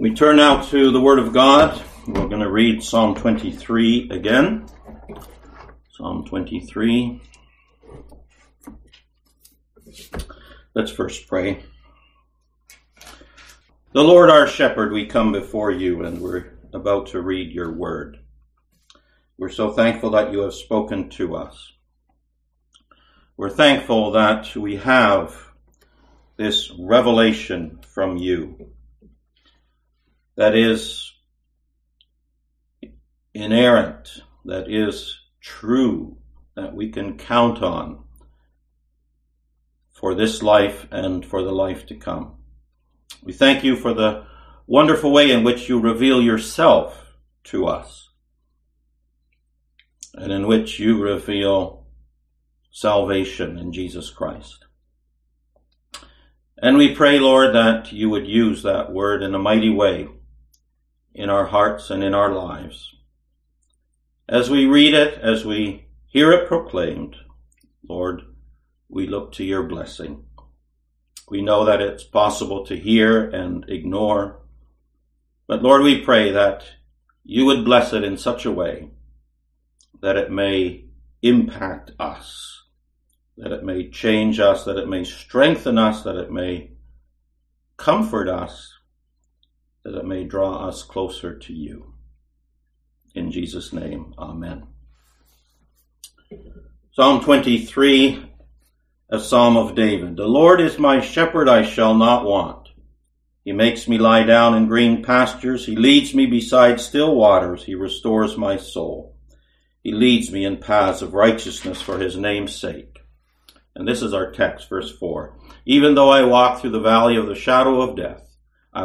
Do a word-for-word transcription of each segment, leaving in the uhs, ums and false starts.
We turn now to the Word of God. We're going to read Psalm twenty-three again. Psalm twenty-three. Let's first pray. The Lord our shepherd, we come before you, and we're about to read your word. We're so thankful that you have spoken to us. We're thankful that we have this revelation from you that is inerrant, that is true, that we can count on for this life and for the life to come. We thank you for the wonderful way in which you reveal yourself to us, and in which you reveal salvation in Jesus Christ. And we pray, Lord, that you would use that word in a mighty way in our hearts and in our lives. As we read it, as we hear it proclaimed, Lord, we look to your blessing. We know that it's possible to hear and ignore, but Lord, we pray that you would bless it in such a way that it may impact us, that it may change us, that it may strengthen us, that it may comfort us, that it may draw us closer to you. In Jesus' name, amen. Psalm twenty-three. A Psalm of David. The Lord is my shepherd, I shall not want. He makes me lie down in green pastures. He leads me beside still waters. He restores my soul. He leads me in paths of righteousness for his name's sake. And this is our text, verse four. Even though I walk through the valley of the shadow of death, I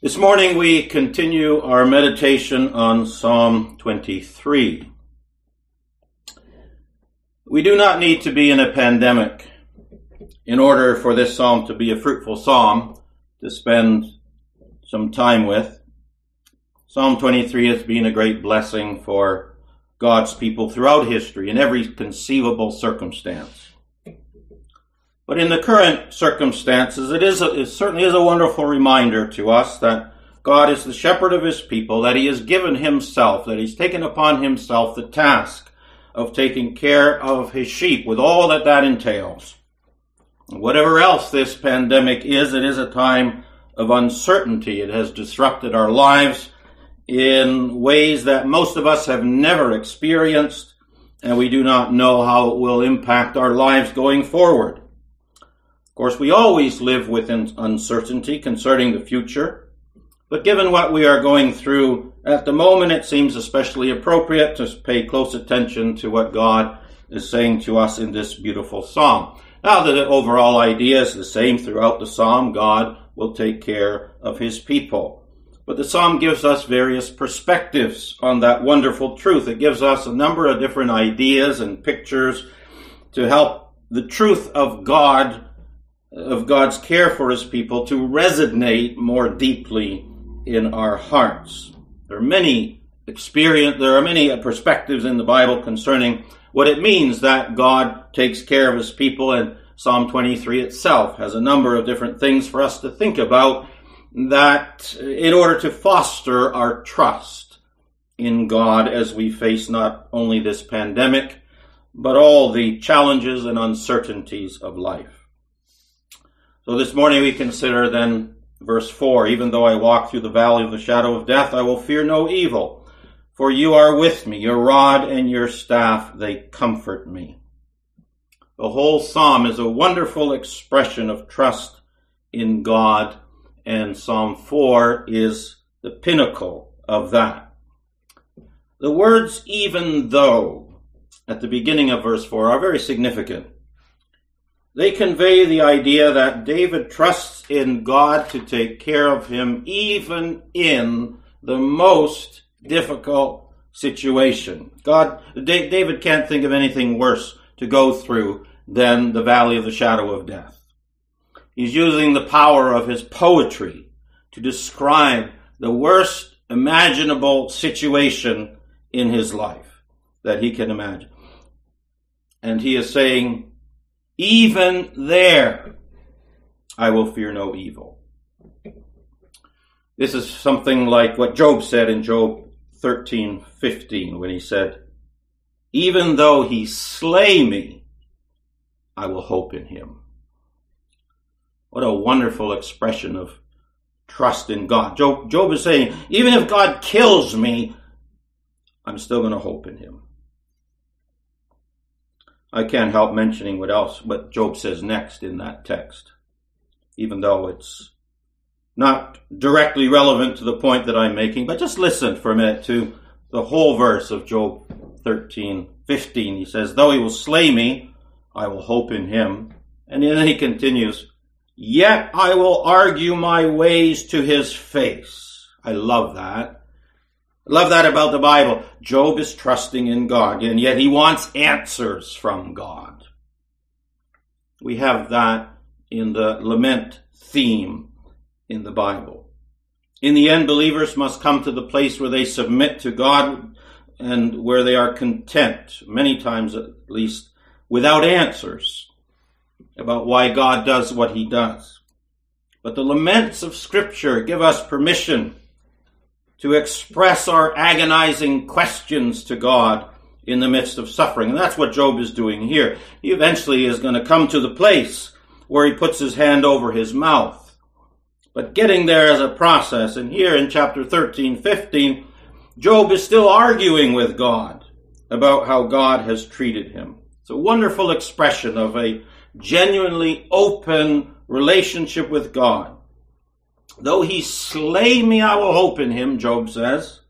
This morning we continue our meditation on Psalm twenty-three. We do not need to be in a pandemic in order for this psalm to be a fruitful psalm to spend some time with. Psalm twenty-three has been a great blessing for God's people throughout history in every conceivable circumstance. But in the current circumstances, it is a, it certainly is a wonderful reminder to us that God is the shepherd of his people, that he has given himself, that he's taken upon himself the task of taking care of his sheep with all that that entails. Whatever else this pandemic is, it is a time of uncertainty. It has disrupted our lives in ways that most of us have never experienced, and we do not know how it will impact our lives going forward. Of course, we always live with uncertainty concerning the future, but given what we are going through at the moment, it seems especially appropriate to pay close attention to what God is saying to us in this beautiful psalm. Now, the overall idea is the same throughout the psalm. God will take care of his people. But the psalm gives us various perspectives on that wonderful truth. It gives us a number of different ideas and pictures to help the truth of God, of God's care for his people, to resonate more deeply in our hearts. There are many experience, there are many perspectives in the Bible concerning what it means that God takes care of his people, and Psalm twenty-three itself has a number of different things for us to think about that in order to foster our trust in God as we face not only this pandemic, but all the challenges and uncertainties of life. So this morning we consider then verse four, even though I walk through the valley of the shadow of death, I will fear no evil, for you are with me. Your rod and your staff, they comfort me. The whole psalm is a wonderful expression of trust in God, and Psalm four is the pinnacle of that. The words "even though" at the beginning of verse four are very significant. They convey the idea that David trusts in God to take care of him even in the most difficult situation. God, D- David can't think of anything worse to go through than the valley of the shadow of death. He's using the power of his poetry to describe the worst imaginable situation in his life that he can imagine. And he is saying, even there, I will fear no evil. This is something like what Job said in Job thirteen fifteen, when he said, even though he slay me, I will hope in him. What a wonderful expression of trust in God. Job, Job is saying, even if God kills me, I'm still going to hope in him. I can't help mentioning what else, what Job says next in that text, even though it's not directly relevant to the point that I'm making, but just listen for a minute to the whole verse of Job thirteen fifteen. He says, though he will slay me, I will hope in him. And then he continues, yet I will argue my ways to his face. I love that. I love that about the Bible. Job is trusting in God, and yet he wants answers from God. We have that in the lament theme in the Bible. In the end, believers must come to the place where they submit to God and where they are content, many times at least, without answers about why God does what he does. But the laments of Scripture give us permission to express our agonizing questions to God in the midst of suffering. And that's what Job is doing here. He eventually is going to come to the place where he puts his hand over his mouth. But getting there is a process. And here in chapter thirteen fifteen, Job is still arguing with God about how God has treated him. It's a wonderful expression of a genuinely open relationship with God. Though he slay me, I will hope in him, Job says.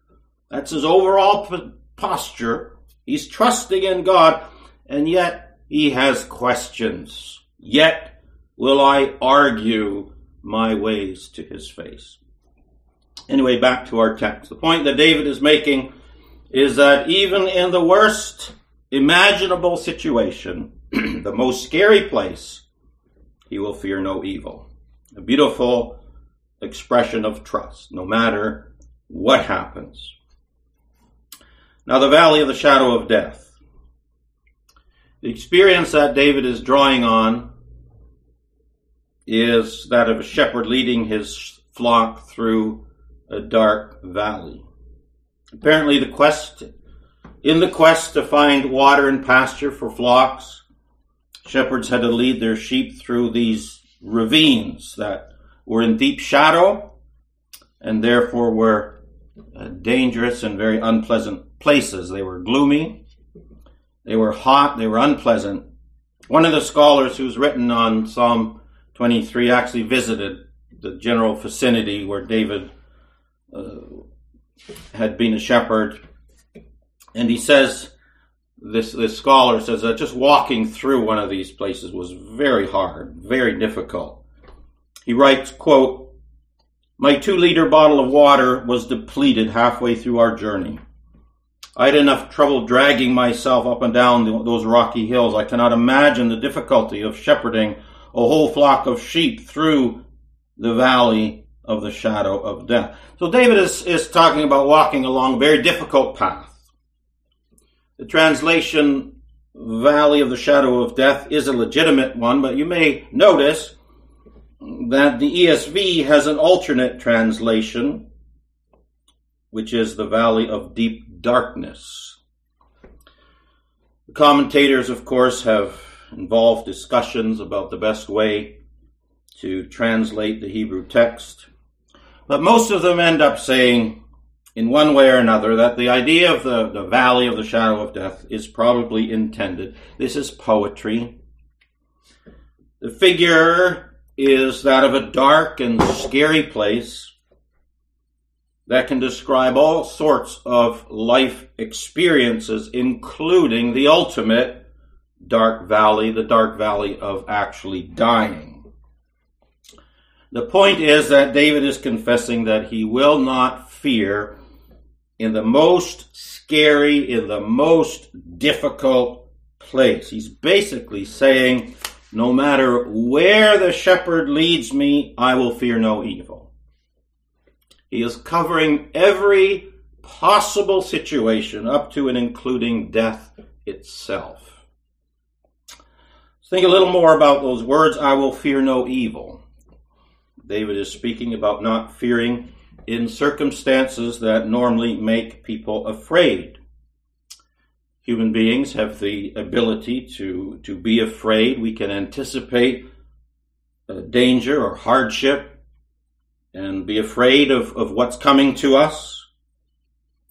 That's his overall posture. He's trusting in God, and yet he has questions. Yet will I argue my ways to his face. Anyway, back to our text. The point that David is making is that even in the worst imaginable situation, the most scary place, he will fear no evil. A beautiful expression of trust, no matter what happens. Now, the valley of the shadow of death. The experience that David is drawing on is that of a shepherd leading his flock through a dark valley. Apparently, the quest, in the quest to find water and pasture for flocks, shepherds had to lead their sheep through these ravines that were in deep shadow and therefore were dangerous and very unpleasant places. They were gloomy, they were hot, they were unpleasant. One of the scholars who's written on Psalm twenty-three actually visited the general vicinity where David uh, had been a shepherd, and he says, This this scholar says that just walking through one of these places was very hard, very difficult. He writes, quote, my two-liter bottle of water was depleted halfway through our journey. I had enough trouble dragging myself up and down the, those rocky hills. I cannot imagine the difficulty of shepherding a whole flock of sheep through the valley of the shadow of death. So David is, is talking about walking along a very difficult path. The translation, Valley of the Shadow of Death, is a legitimate one, but you may notice that the E S V has an alternate translation, which is the Valley of Deep Darkness. The commentators, of course, have involved discussions about the best way to translate the Hebrew text, but most of them end up saying, in one way or another, that the idea of the, the valley of the shadow of death is probably intended. This is poetry. The figure is that of a dark and scary place that can describe all sorts of life experiences, including the ultimate dark valley, the dark valley of actually dying. The point is that David is confessing that he will not fear in the most scary, in the most difficult place. He's basically saying, no matter where the shepherd leads me, I will fear no evil. He is covering every possible situation, up to and including death itself. Let's think a little more about those words, I will fear no evil. David is speaking about not fearing in circumstances that normally make people afraid. Human beings have the ability to, to be afraid. We can anticipate uh, danger or hardship and be afraid of, of what's coming to us.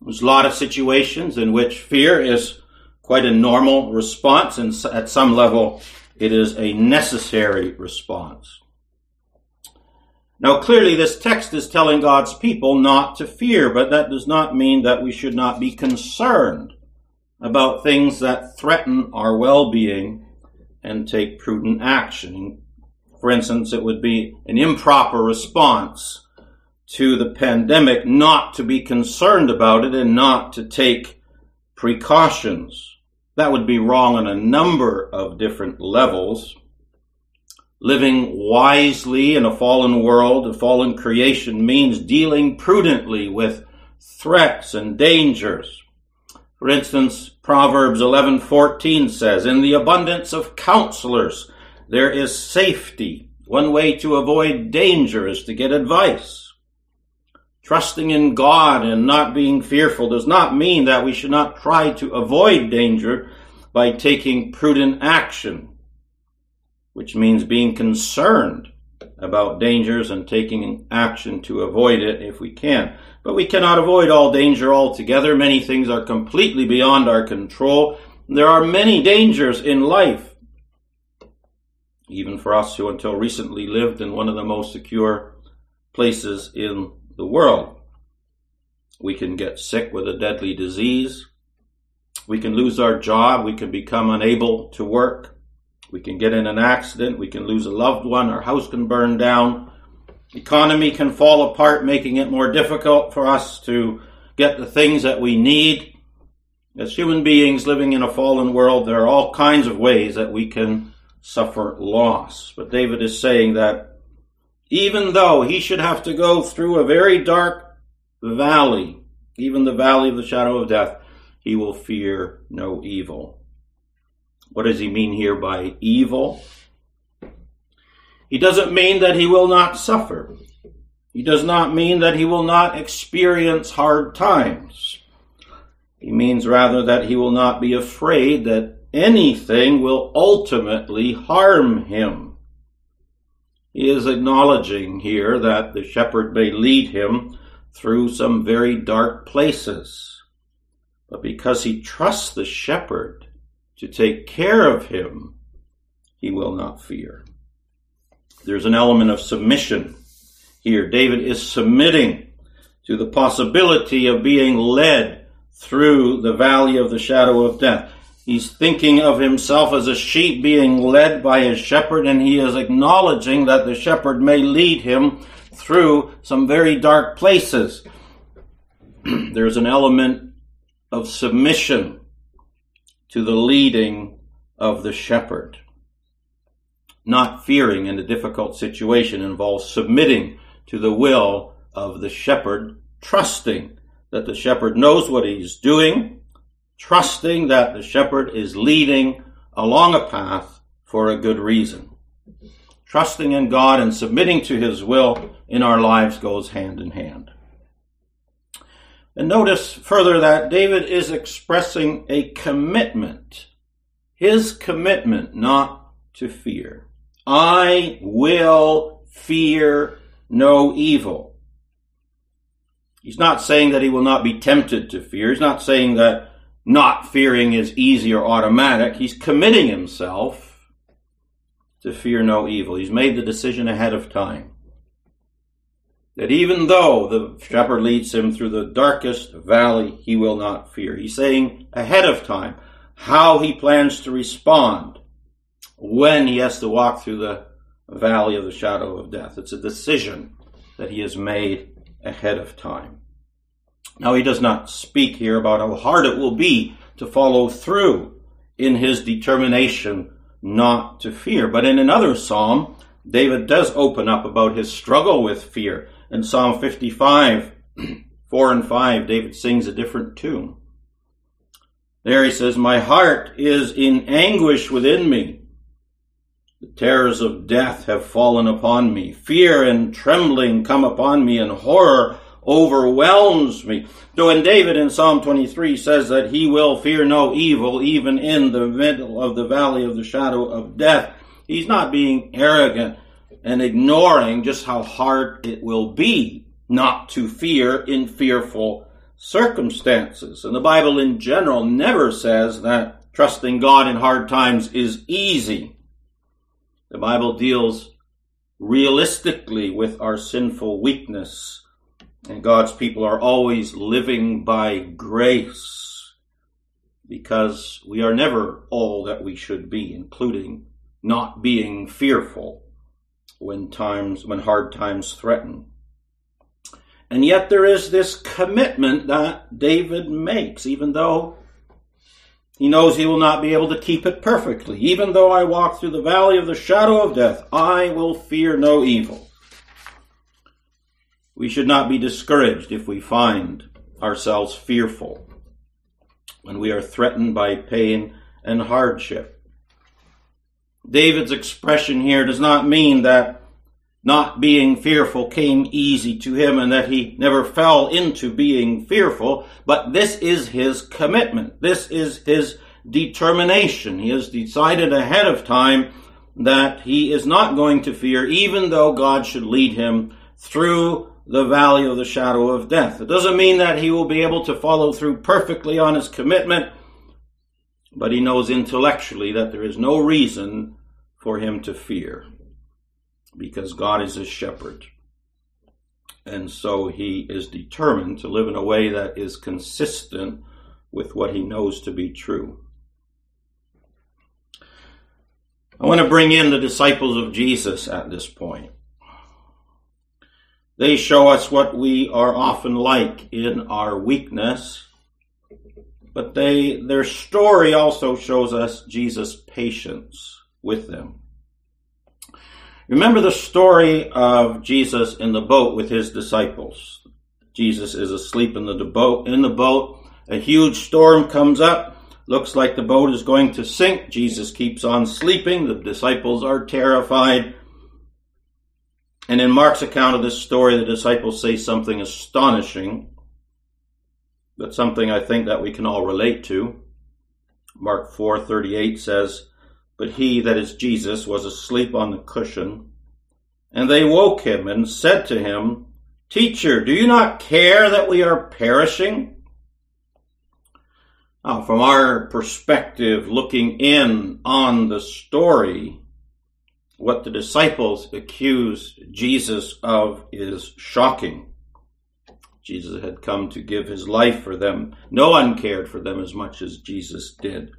There's a lot of situations in which fear is quite a normal response, and at some level it is a necessary response. Now clearly this text is telling God's people not to fear, but that does not mean that we should not be concerned about things that threaten our well-being and take prudent action. For instance, it would be an improper response to the pandemic not to be concerned about it and not to take precautions. That would be wrong on a number of different levels. Living wisely in a fallen world, a fallen creation, means dealing prudently with threats and dangers. For instance, Proverbs eleven fourteen says, in the abundance of counselors, there is safety. One way to avoid danger is to get advice. Trusting in God and not being fearful does not mean that we should not try to avoid danger by taking prudent action, which means being concerned about dangers and taking action to avoid it if we can. But we cannot avoid all danger altogether. Many things are completely beyond our control. There are many dangers in life, even for us who until recently lived in one of the most secure places in the world. We can get sick with a deadly disease. We can lose our job. We can become unable to work. We can get in an accident, we can lose a loved one, our house can burn down, economy can fall apart, making it more difficult for us to get the things that we need. As human beings living in a fallen world, there are all kinds of ways that we can suffer loss. But David is saying that even though he should have to go through a very dark valley, even the valley of the shadow of death, he will fear no evil. What does he mean here by evil? He doesn't mean that he will not suffer. He does not mean that he will not experience hard times. He means rather that he will not be afraid that anything will ultimately harm him. He is acknowledging here that the shepherd may lead him through some very dark places. But because he trusts the shepherd to take care of him, he will not fear. There's an element of submission here. David is submitting to the possibility of being led through the valley of the shadow of death. He's thinking of himself as a sheep being led by his shepherd, and he is acknowledging that the shepherd may lead him through some very dark places. There's an element of submission to the leading of the shepherd. Not fearing in a difficult situation involves submitting to the will of the shepherd, trusting that the shepherd knows what he's doing, trusting that the shepherd is leading along a path for a good reason. Trusting in God and submitting to his will in our lives goes hand in hand. And notice further that David is expressing a commitment, his commitment not to fear. I will fear no evil. He's not saying that he will not be tempted to fear. He's not saying that not fearing is easy or automatic. He's committing himself to fear no evil. He's made the decision ahead of time that even though the shepherd leads him through the darkest valley, he will not fear. He's saying ahead of time how he plans to respond when he has to walk through the valley of the shadow of death. It's a decision that he has made ahead of time. Now, he does not speak here about how hard it will be to follow through in his determination not to fear. But in another psalm, David does open up about his struggle with fear. In Psalm fifty-five, four and five, David sings a different tune. There he says, "My heart is in anguish within me. The terrors of death have fallen upon me. Fear and trembling come upon me, and horror overwhelms me." So when David in Psalm twenty-three says that he will fear no evil, even in the middle of the valley of the shadow of death, he's not being arrogant and ignoring just how hard it will be not to fear in fearful circumstances. And the Bible in general never says that trusting God in hard times is easy. The Bible deals realistically with our sinful weakness, and God's people are always living by grace because we are never all that we should be, including not being fearful when times, when hard times threaten. And yet there is this commitment that David makes, even though he knows he will not be able to keep it perfectly. "Even though I walk through the valley of the shadow of death, I will fear no evil." We should not be discouraged if we find ourselves fearful when we are threatened by pain and hardship. David's expression here does not mean that not being fearful came easy to him and that he never fell into being fearful, but this is his commitment. This is his determination. He has decided ahead of time that he is not going to fear, even though God should lead him through the valley of the shadow of death. It doesn't mean that he will be able to follow through perfectly on his commitment, but he knows intellectually that there is no reason for him to fear because God is his shepherd. And so he is determined to live in a way that is consistent with what he knows to be true. I want to bring in the disciples of Jesus at this point. They show us what we are often like in our weakness, but they, their story also shows us Jesus' patience with them. Remember the story of Jesus in the boat with his disciples. Jesus is asleep in the boat. In the boat, a huge storm comes up. Looks like the boat is going to sink. Jesus keeps on sleeping. The disciples are terrified. And in Mark's account of this story, the disciples say something astonishing, but something I think that we can all relate to. Mark four thirty-eight says, "But he," that is Jesus, "was asleep on the cushion, and they woke him and said to him, 'Teacher, do you not care that we are perishing?'" Now, from our perspective, looking in on the story, what the disciples accuse Jesus of is shocking. Jesus had come to give his life for them. No one cared for them as much as Jesus did.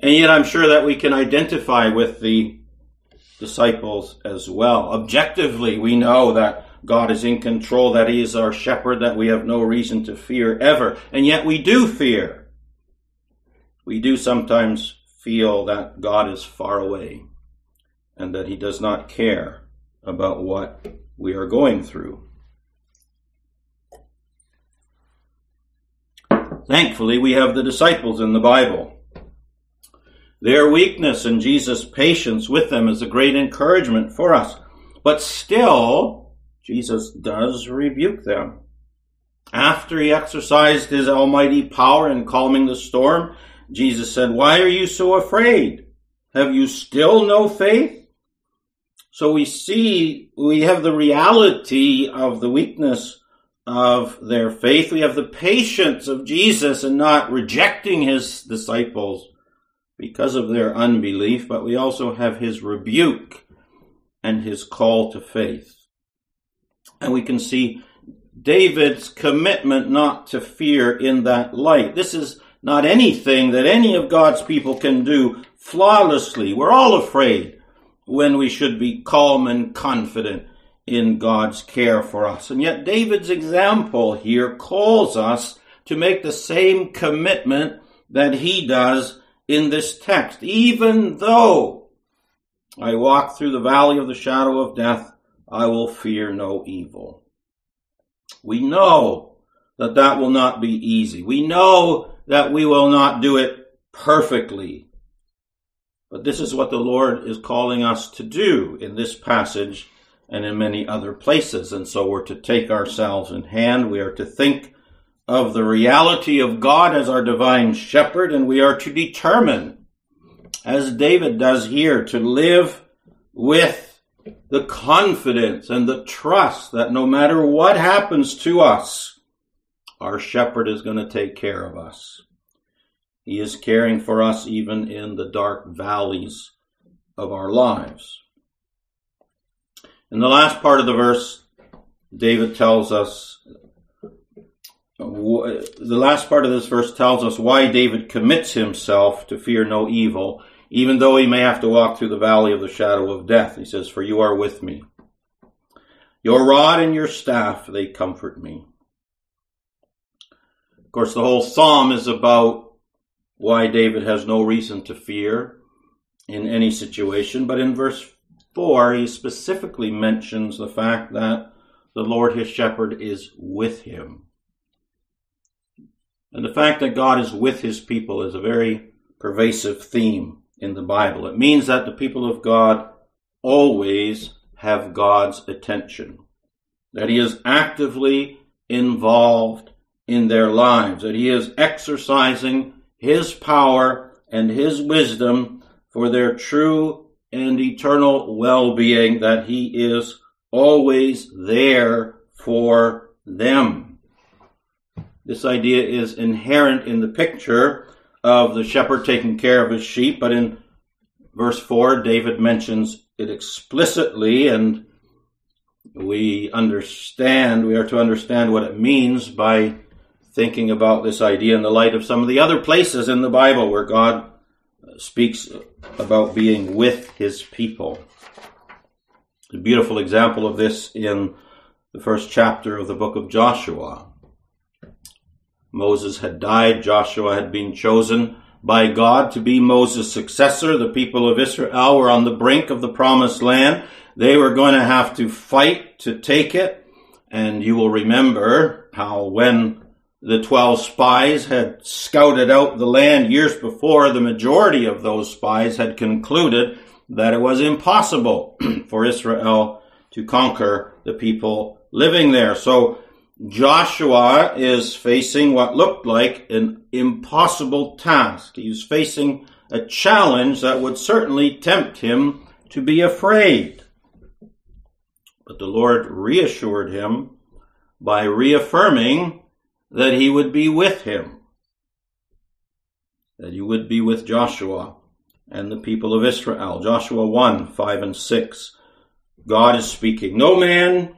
And yet I'm sure that we can identify with the disciples as well. Objectively, we know that God is in control, that he is our shepherd, that we have no reason to fear ever. And yet we do fear. We do sometimes feel that God is far away and that he does not care about what we are going through. Thankfully, we have the disciples in the Bible. Their weakness and Jesus' patience with them is a great encouragement for us. But still, Jesus does rebuke them. After he exercised his almighty power in calming the storm, Jesus said, "Why are you so afraid? Have you still no faith?" So we see, we have the reality of the weakness of their faith. We have the patience of Jesus in not rejecting his disciples because of their unbelief, but we also have his rebuke and his call to faith. And we can see David's commitment not to fear in that light. This is not anything that any of God's people can do flawlessly. We're all afraid when we should be calm and confident in God's care for us. And yet David's example here calls us to make the same commitment that he does in this text. Even though I walk through the valley of the shadow of death, I will fear no evil. We know that that will not be easy. We know that we will not do it perfectly. But this is what the Lord is calling us to do in this passage and in many other places. And so we're to take ourselves in hand. We are to think of the reality of God as our divine shepherd, and we are to determine, as David does here, to live with the confidence and the trust that no matter what happens to us, our shepherd is going to take care of us. He is caring for us even in the dark valleys of our lives. In the last part of the verse, David tells us, the last part of this verse tells us why David commits himself to fear no evil, even though he may have to walk through the valley of the shadow of death. He says, "For you are with me. Your rod and your staff, they comfort me." Of course, the whole psalm is about why David has no reason to fear in any situation. But in verse four, he specifically mentions the fact that the Lord his shepherd is with him. And the fact that God is with his people is a very pervasive theme in the Bible. It means that the people of God always have God's attention, that he is actively involved in their lives, that he is exercising his power and his wisdom for their true and eternal well-being, that he is always there for them. This idea is inherent in the picture of the shepherd taking care of his sheep, but in verse four, David mentions it explicitly, and we understand, we are to understand what it means by thinking about this idea in the light of some of the other places in the Bible where God speaks about being with his people. A beautiful example of this in the first chapter of the book of Joshua. Moses had died. Joshua had been chosen by God to be Moses' successor. The people of Israel were on the brink of the promised land. They were going to have to fight to take it. And you will remember how when the twelve spies had scouted out the land years before, the majority of those spies had concluded that it was impossible for Israel to conquer the people living there. So Joshua is facing what looked like an impossible task. He's facing a challenge that would certainly tempt him to be afraid. But the Lord reassured him by reaffirming that he would be with him, that he would be with Joshua and the people of Israel. Joshua one, five and six. God is speaking. "No man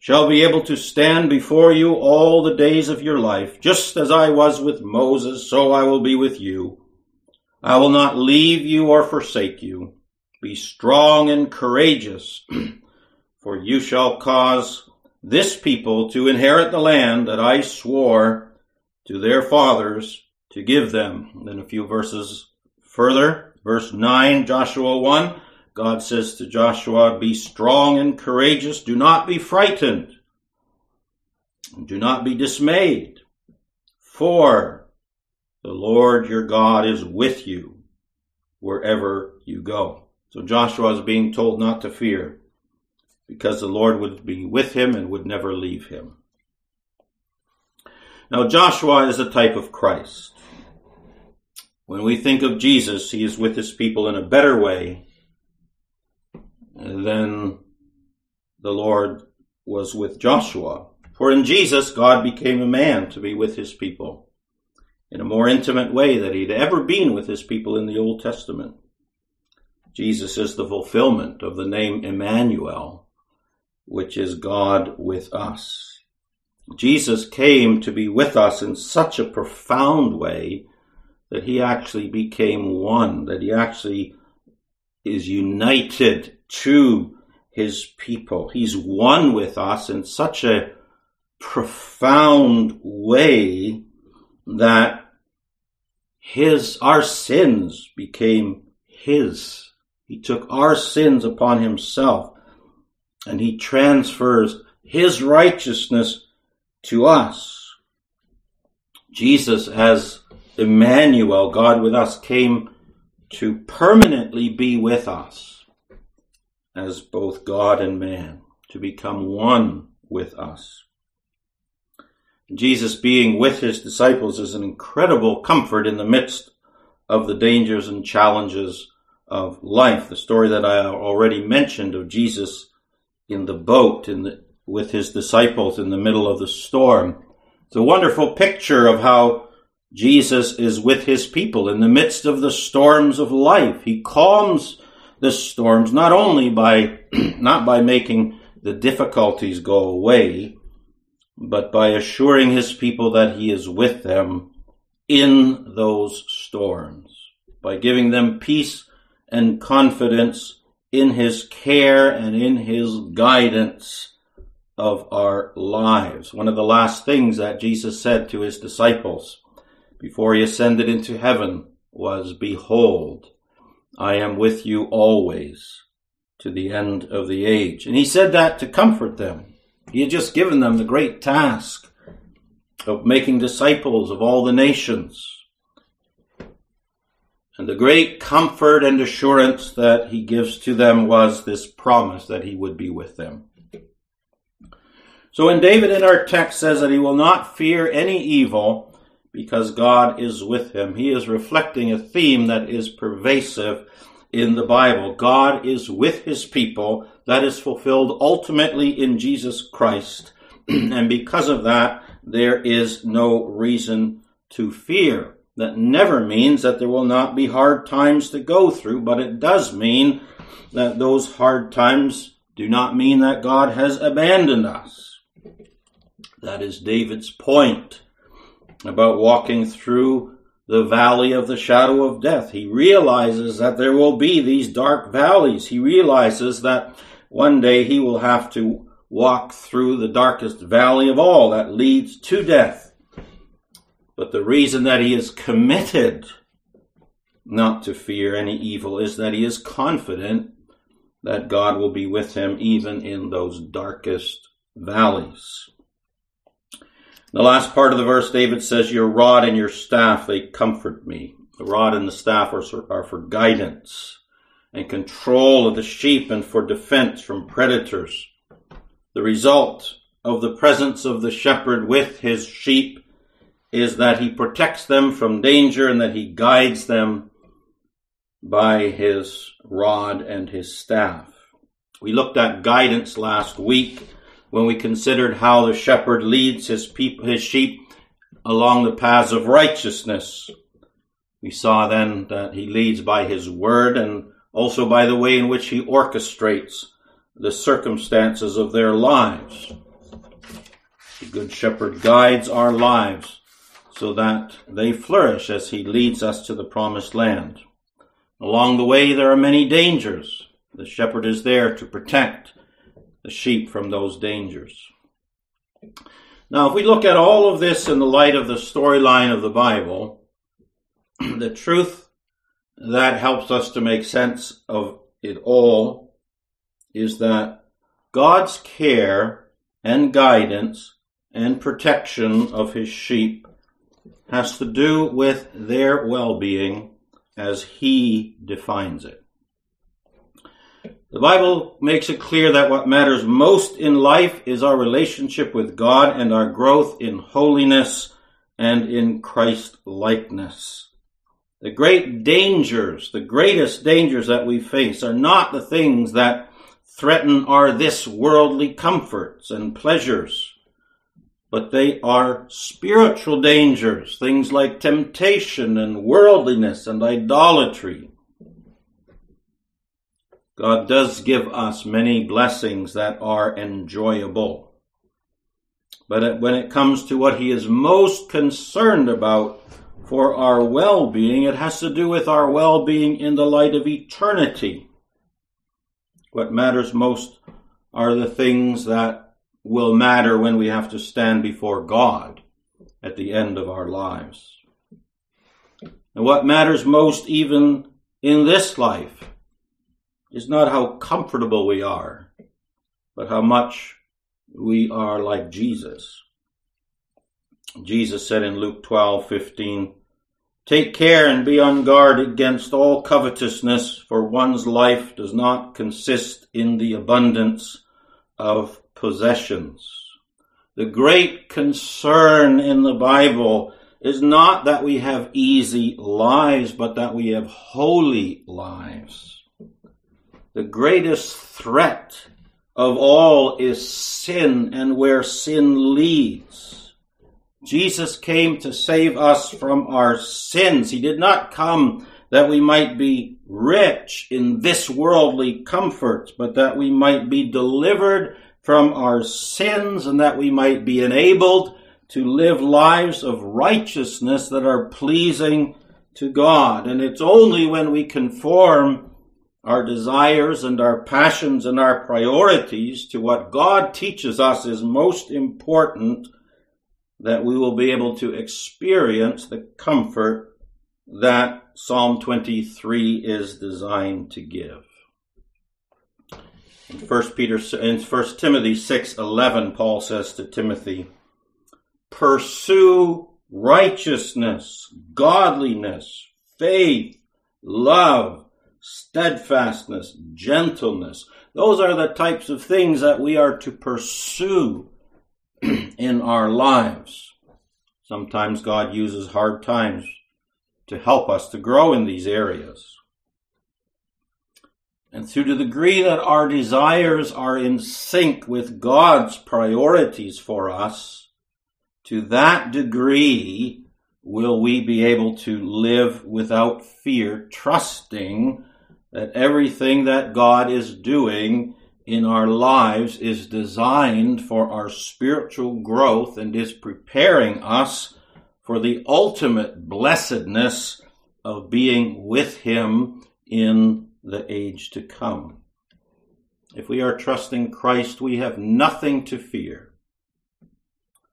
shall be able to stand before you all the days of your life. Just as I was with Moses, so I will be with you. I will not leave you or forsake you. Be strong and courageous, for you shall cause this people to inherit the land that I swore to their fathers to give them." And then a few verses further, verse nine, Joshua one, God says to Joshua, "Be strong and courageous. Do not be frightened. Do not be dismayed. For the Lord your God is with you wherever you go." So Joshua is being told not to fear because the Lord would be with him and would never leave him. Now Joshua is a type of Christ. When we think of Jesus, he is with his people in a better way than the Lord was with Joshua. For in Jesus, God became a man to be with his people in a more intimate way than he'd ever been with his people in the Old Testament. Jesus is the fulfillment of the name Emmanuel, which is God with us. Jesus came to be with us in such a profound way that he actually became one, that he actually is united to his people. He's one with us in such a profound way that his, our sins became his. He took our sins upon himself, and he transfers his righteousness to us. Jesus, as Emmanuel, God with us, came to permanently be with us as both God and man, to become one with us. Jesus being with his disciples is an incredible comfort in the midst of the dangers and challenges of life. The story that I already mentioned of Jesus in the boat in the, with his disciples in the middle of the storm. It's a wonderful picture of how Jesus is with his people in the midst of the storms of life. He calms the storms not only by, not by making the difficulties go away, but by assuring his people that he is with them in those storms, by giving them peace and confidence in his care and in his guidance of our lives. One of the last things that Jesus said to his disciples before he ascended into heaven was, "Behold, I am with you always to the end of the age." And he said that to comfort them. He had just given them the great task of making disciples of all the nations. And the great comfort and assurance that he gives to them was this promise that he would be with them. So when David in our text says that he will not fear any evil because God is with him, he is reflecting a theme that is pervasive in the Bible. God is with his people. That is fulfilled ultimately in Jesus Christ. And because of that, there is no reason to fear. That never means that there will not be hard times to go through, but it does mean that those hard times do not mean that God has abandoned us. That is David's point about walking through the valley of the shadow of death. He realizes that there will be these dark valleys. He realizes that one day he will have to walk through the darkest valley of all that leads to death. But the reason that he is committed not to fear any evil is that he is confident that God will be with him even in those darkest valleys. The last part of the verse, David says, "Your rod and your staff, they comfort me." The rod and the staff are, are for guidance and control of the sheep and for defense from predators. The result of the presence of the shepherd with his sheep is that he protects them from danger and that he guides them by his rod and his staff. We looked at guidance last week when we considered how the shepherd leads his people, his sheep along the paths of righteousness. We saw then that he leads by his word and also by the way in which he orchestrates the circumstances of their lives. The Good Shepherd guides our lives so that they flourish as he leads us to the promised land. Along the way, there are many dangers. The shepherd is there to protect the sheep from those dangers. Now, if we look at all of this in the light of the storyline of the Bible, the truth that helps us to make sense of it all is that God's care and guidance and protection of his sheep has to do with their well-being as he defines it. The Bible makes it clear that what matters most in life is our relationship with God and our growth in holiness and in Christ-likeness. The great dangers, the greatest dangers that we face are not the things that threaten our this worldly comforts and pleasures, but they are spiritual dangers, things like temptation and worldliness and idolatry. God does give us many blessings that are enjoyable. But when it comes to what he is most concerned about for our well-being, it has to do with our well-being in the light of eternity. What matters most are the things that will matter when we have to stand before God at the end of our lives. And what matters most even in this life is not how comfortable we are, but how much we are like Jesus. Jesus said in Luke twelve fifteen, "Take care and be on guard against all covetousness, for one's life does not consist in the abundance of possessions." The great concern in the Bible is not that we have easy lives, but that we have holy lives. The greatest threat of all is sin and where sin leads. Jesus came to save us from our sins. He did not come that we might be rich in this worldly comforts, but that we might be delivered from our sins and that we might be enabled to live lives of righteousness that are pleasing to God. And it's only when we conform our desires and our passions and our priorities to what God teaches us is most important that we will be able to experience the comfort that Psalm twenty-three is designed to give. In First Peter, in First Timothy six eleven, Paul says to Timothy, "Pursue righteousness, godliness, faith, love, steadfastness, gentleness." Those are the types of things that we are to pursue in our lives. Sometimes God uses hard times to help us to grow in these areas. And to the degree that our desires are in sync with God's priorities for us, to that degree will we be able to live without fear, trusting that everything that God is doing in our lives is designed for our spiritual growth and is preparing us for the ultimate blessedness of being with Him in the age to come. If we are trusting Christ, we have nothing to fear.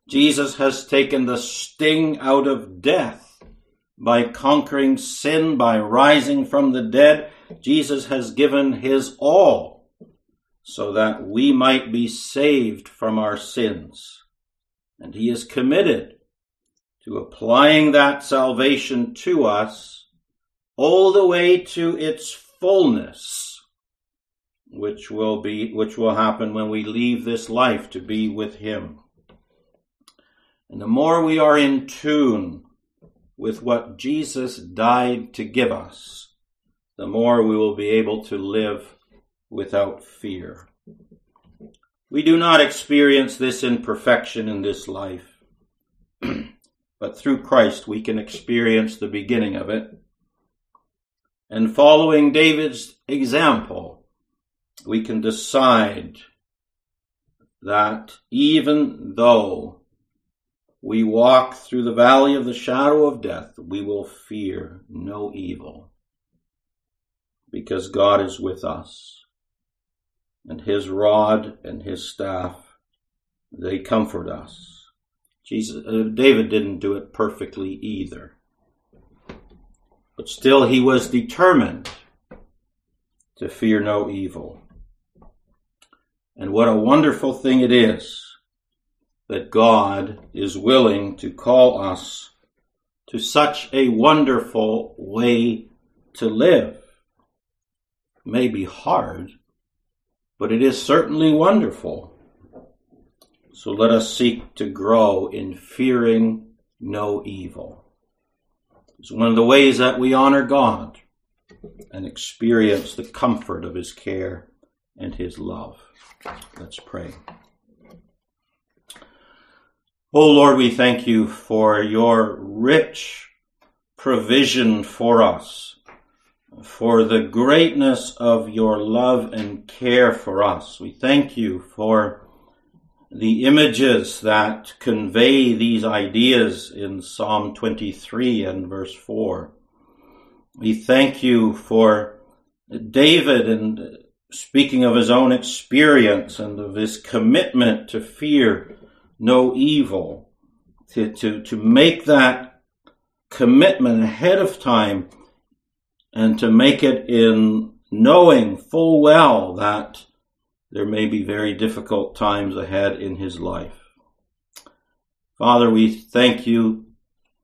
Jesus has taken the sting out of death by conquering sin, by rising from the dead. Jesus has given His all, so that we might be saved from our sins. And He is committed to applying that salvation to us all the way to its fullness, which will be, which will happen when we leave this life to be with Him. And the more we are in tune with what Jesus died to give us, the more we will be able to live without fear. We do not experience this imperfection in this life, but through Christ we can experience the beginning of it. And following David's example, we can decide that even though we walk through the valley of the shadow of death, we will fear no evil, because God is with us. And His rod and His staff, they comfort us. Jesus, uh, David didn't do it perfectly either. But still he was determined to fear no evil. And what a wonderful thing it is that God is willing to call us to such a wonderful way to live. It may be hard, but it is certainly wonderful. So let us seek to grow in fearing no evil. It's one of the ways that we honor God and experience the comfort of His care and His love. Let's pray. Oh Lord, we thank You for Your rich provision for us, for the greatness of Your love and care for us. We thank You for the images that convey these ideas in Psalm twenty-three and verse four. We thank You for David and speaking of his own experience and of his commitment to fear no evil, to, to, to make that commitment ahead of time and to make it in knowing full well that there may be very difficult times ahead in his life. Father, we thank you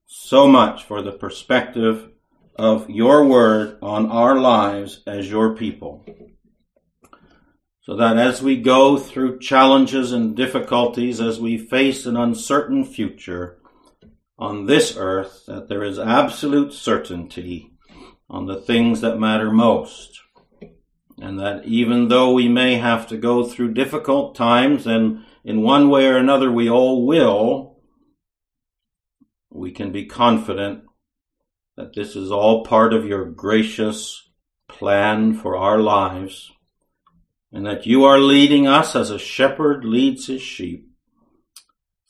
so much for the perspective of your word on our lives as your people, so that as we go through challenges and difficulties, as we face an uncertain future on this earth, that there is absolute certainty on the things that matter most. And that even though we may have to go through difficult times, and in one way or another we all will, we can be confident that this is all part of your gracious plan for our lives, and that you are leading us as a shepherd leads his sheep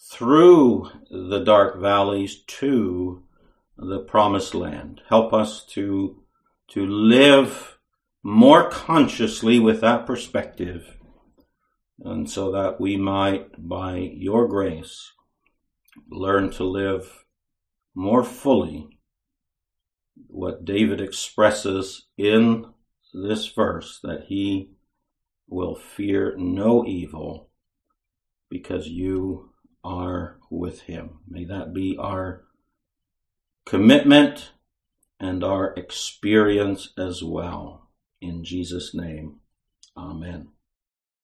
through the dark valleys to the promised land. Help us to, to live more consciously with that perspective, and so that we might, by your grace, learn to live more fully what David expresses in this verse, that he will fear no evil because you are with him. May that be our commitment and our experience as well. In Jesus' name, amen.